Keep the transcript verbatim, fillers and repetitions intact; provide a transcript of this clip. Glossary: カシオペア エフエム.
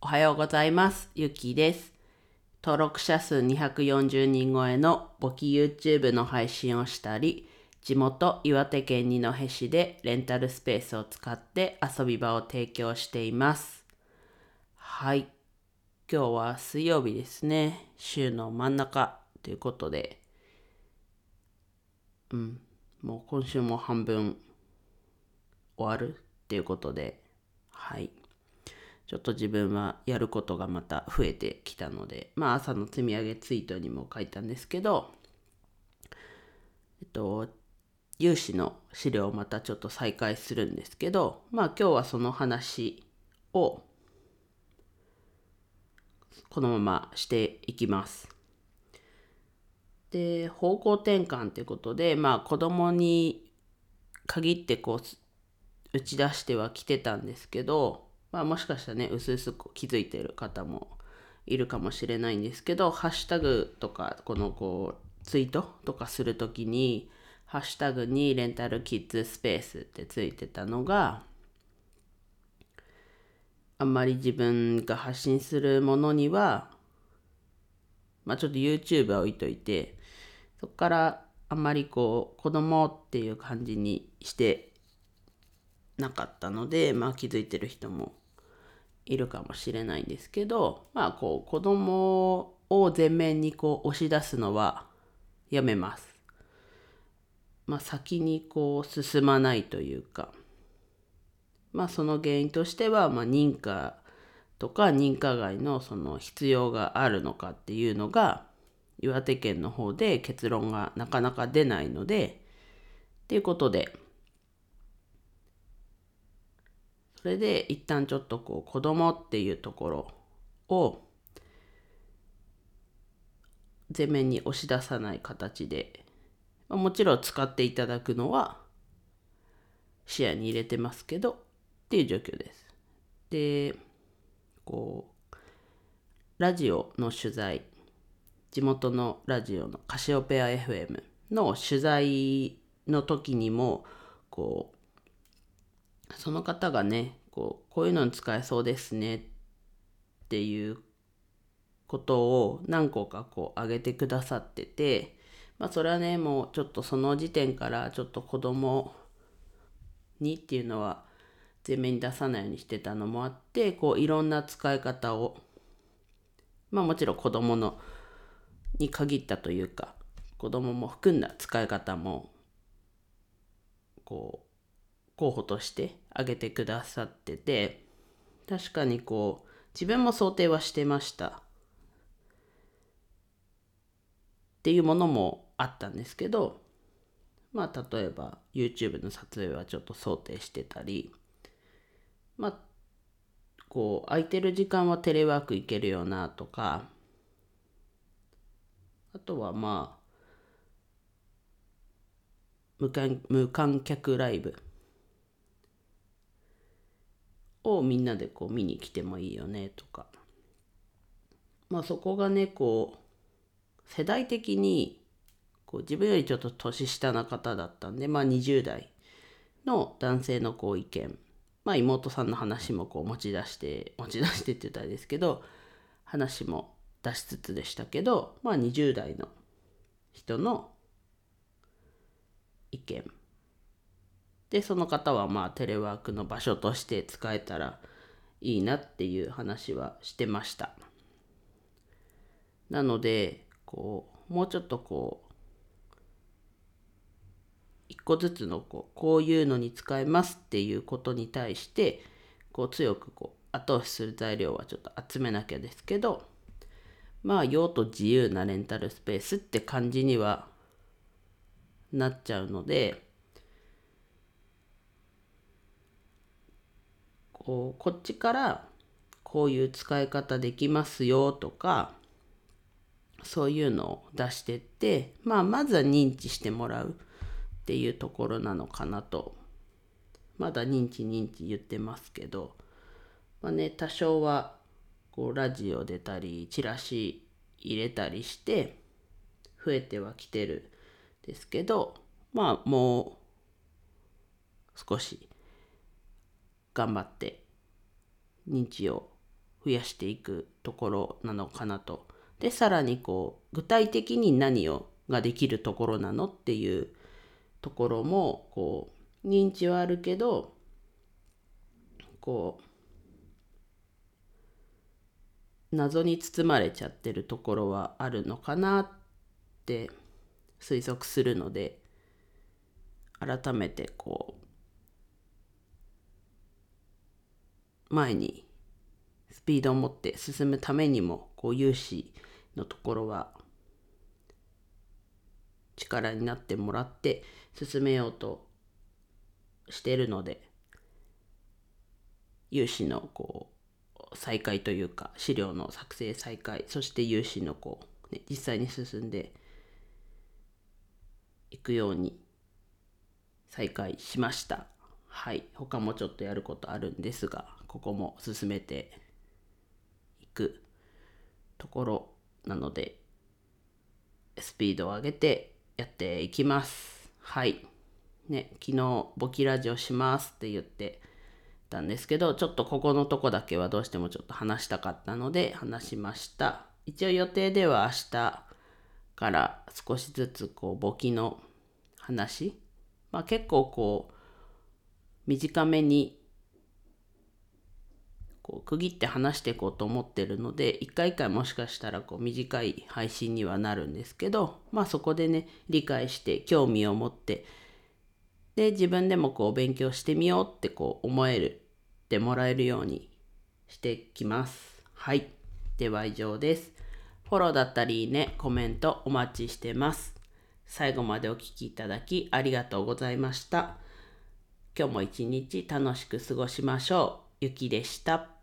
おはようございます。ゆきです。登録者数にひゃくよんじゅうにん超えの簿記 YouTube の配信をしたり、地元岩手県二戸市でレンタルスペースを使って遊び場を提供しています。はい、今日は水曜日ですね。週の真ん中ということで、うん、もう今週も半分終わるということで、はいちょっと自分はやることがまた増えてきたので、まあ朝の積み上げツイートにも書いたんですけど、えっと、融資の資料をまたちょっと再開するんですけど、まあ今日はその話をこのまましていきます。で、方向転換ということで、まあ子供に限ってこう打ち出してはきてたんですけど、まあ、もしかしたらね、うすうす気づいている方もいるかもしれないんですけど、ハッシュタグとか、このこう、ツイートとかするときに、ハッシュタグにレンタルキッズスペースってついてたのが、あんまり自分が発信するものには、まあちょっと YouTube は置いといて、そこからあんまりこう、子供っていう感じにしてなかったので、まあ気づいてる人もいるかもしれないんですけど、まあこう子供を前面にこう押し出すのはやめます。まあ先にこう進まないというか、まあその原因としては、まあ認可とか認可外のその必要があるのかっていうのが岩手県の方で結論がなかなか出ないので、っていうことで。それで一旦ちょっとこう子供っていうところを前面に押し出さない形で、もちろん使っていただくのは視野に入れてますけどっていう状況です。で、こうラジオの取材、地元のラジオのカシオペア エフエム の取材の時にもこうその方がね、こう、こういうのに使えそうですねっていうことを何個かこう上げてくださってて、まあそれはね、もうちょっとその時点からちょっと子供にっていうのは前面に出さないようにしてたのもあって、こういろんな使い方を、まあもちろん子供のに限ったというか、子供も含んだ使い方も、こう、候補として挙げてくださってて、確かにこう自分も想定はしてましたっていうものもあったんですけど、まあ例えば YouTube の撮影はちょっと想定してたり、まあこう空いてる時間はテレワーク行けるよなとか、あとはまあ無観、無観客ライブをみんなでこう見に来てもいいよねとか、まあそこがね、こう世代的にこう自分よりちょっと年下な方だったんで、まあにじゅう代の男性のこう意見、まあ妹さんの話もこう持ち出して持ち出してって言ったんですけど、話も出しつつでしたけど、まあにじゅう代の人の意見で、その方はまあテレワークの場所として使えたらいいなっていう話はしてました。なので、こう、もうちょっとこう、一個ずつのこう、こういうのに使えますっていうことに対して、こう強くこう、後押しする材料はちょっと集めなきゃですけど、まあ用途自由なレンタルスペースって感じにはなっちゃうので、こっちからこういう使い方できますよとか、そういうのを出してって、まあまずは認知してもらうっていうところなのかなと。まだ認知認知言ってますけど、まあね、多少はこうラジオ出たりチラシ入れたりして増えてはきてるんですけど、まあもう少し頑張って認知を増やしていくところなのかなと。で、さらにこう具体的に何をができるところなのっていうところも、こう認知はあるけど、こう謎に包まれちゃってるところはあるのかなって推測するので、改めてこう前にスピードを持って進むためにも、こう融資のところは力になってもらって進めようとしているので、融資のこう再開というか、資料の作成再開、そして融資のこう、ね、実際に進んでいくように再開しました。はい、他もちょっとやることあるんですが、ここも進めていくところなので、スピードを上げてやっていきます。はい、ね、昨日簿記ラジオしますって言ってたんですけど、ちょっとここのとこだけはどうしてもちょっと話したかったので話しました。一応予定では明日から少しずつこう簿記の話、まあ、結構こう短めにこう区切って話していこうと思ってるので、一回一回もしかしたらこう短い配信にはなるんですけど、まあそこでね、理解して興味を持って、で自分でもこう勉強してみようってこう思えるってもらえるようにしてきます。はい、では以上です。フォローだったりいいね、コメントお待ちしてます。最後までお聞きいただきありがとうございました。今日も一日楽しく過ごしましょう。ゆきでした。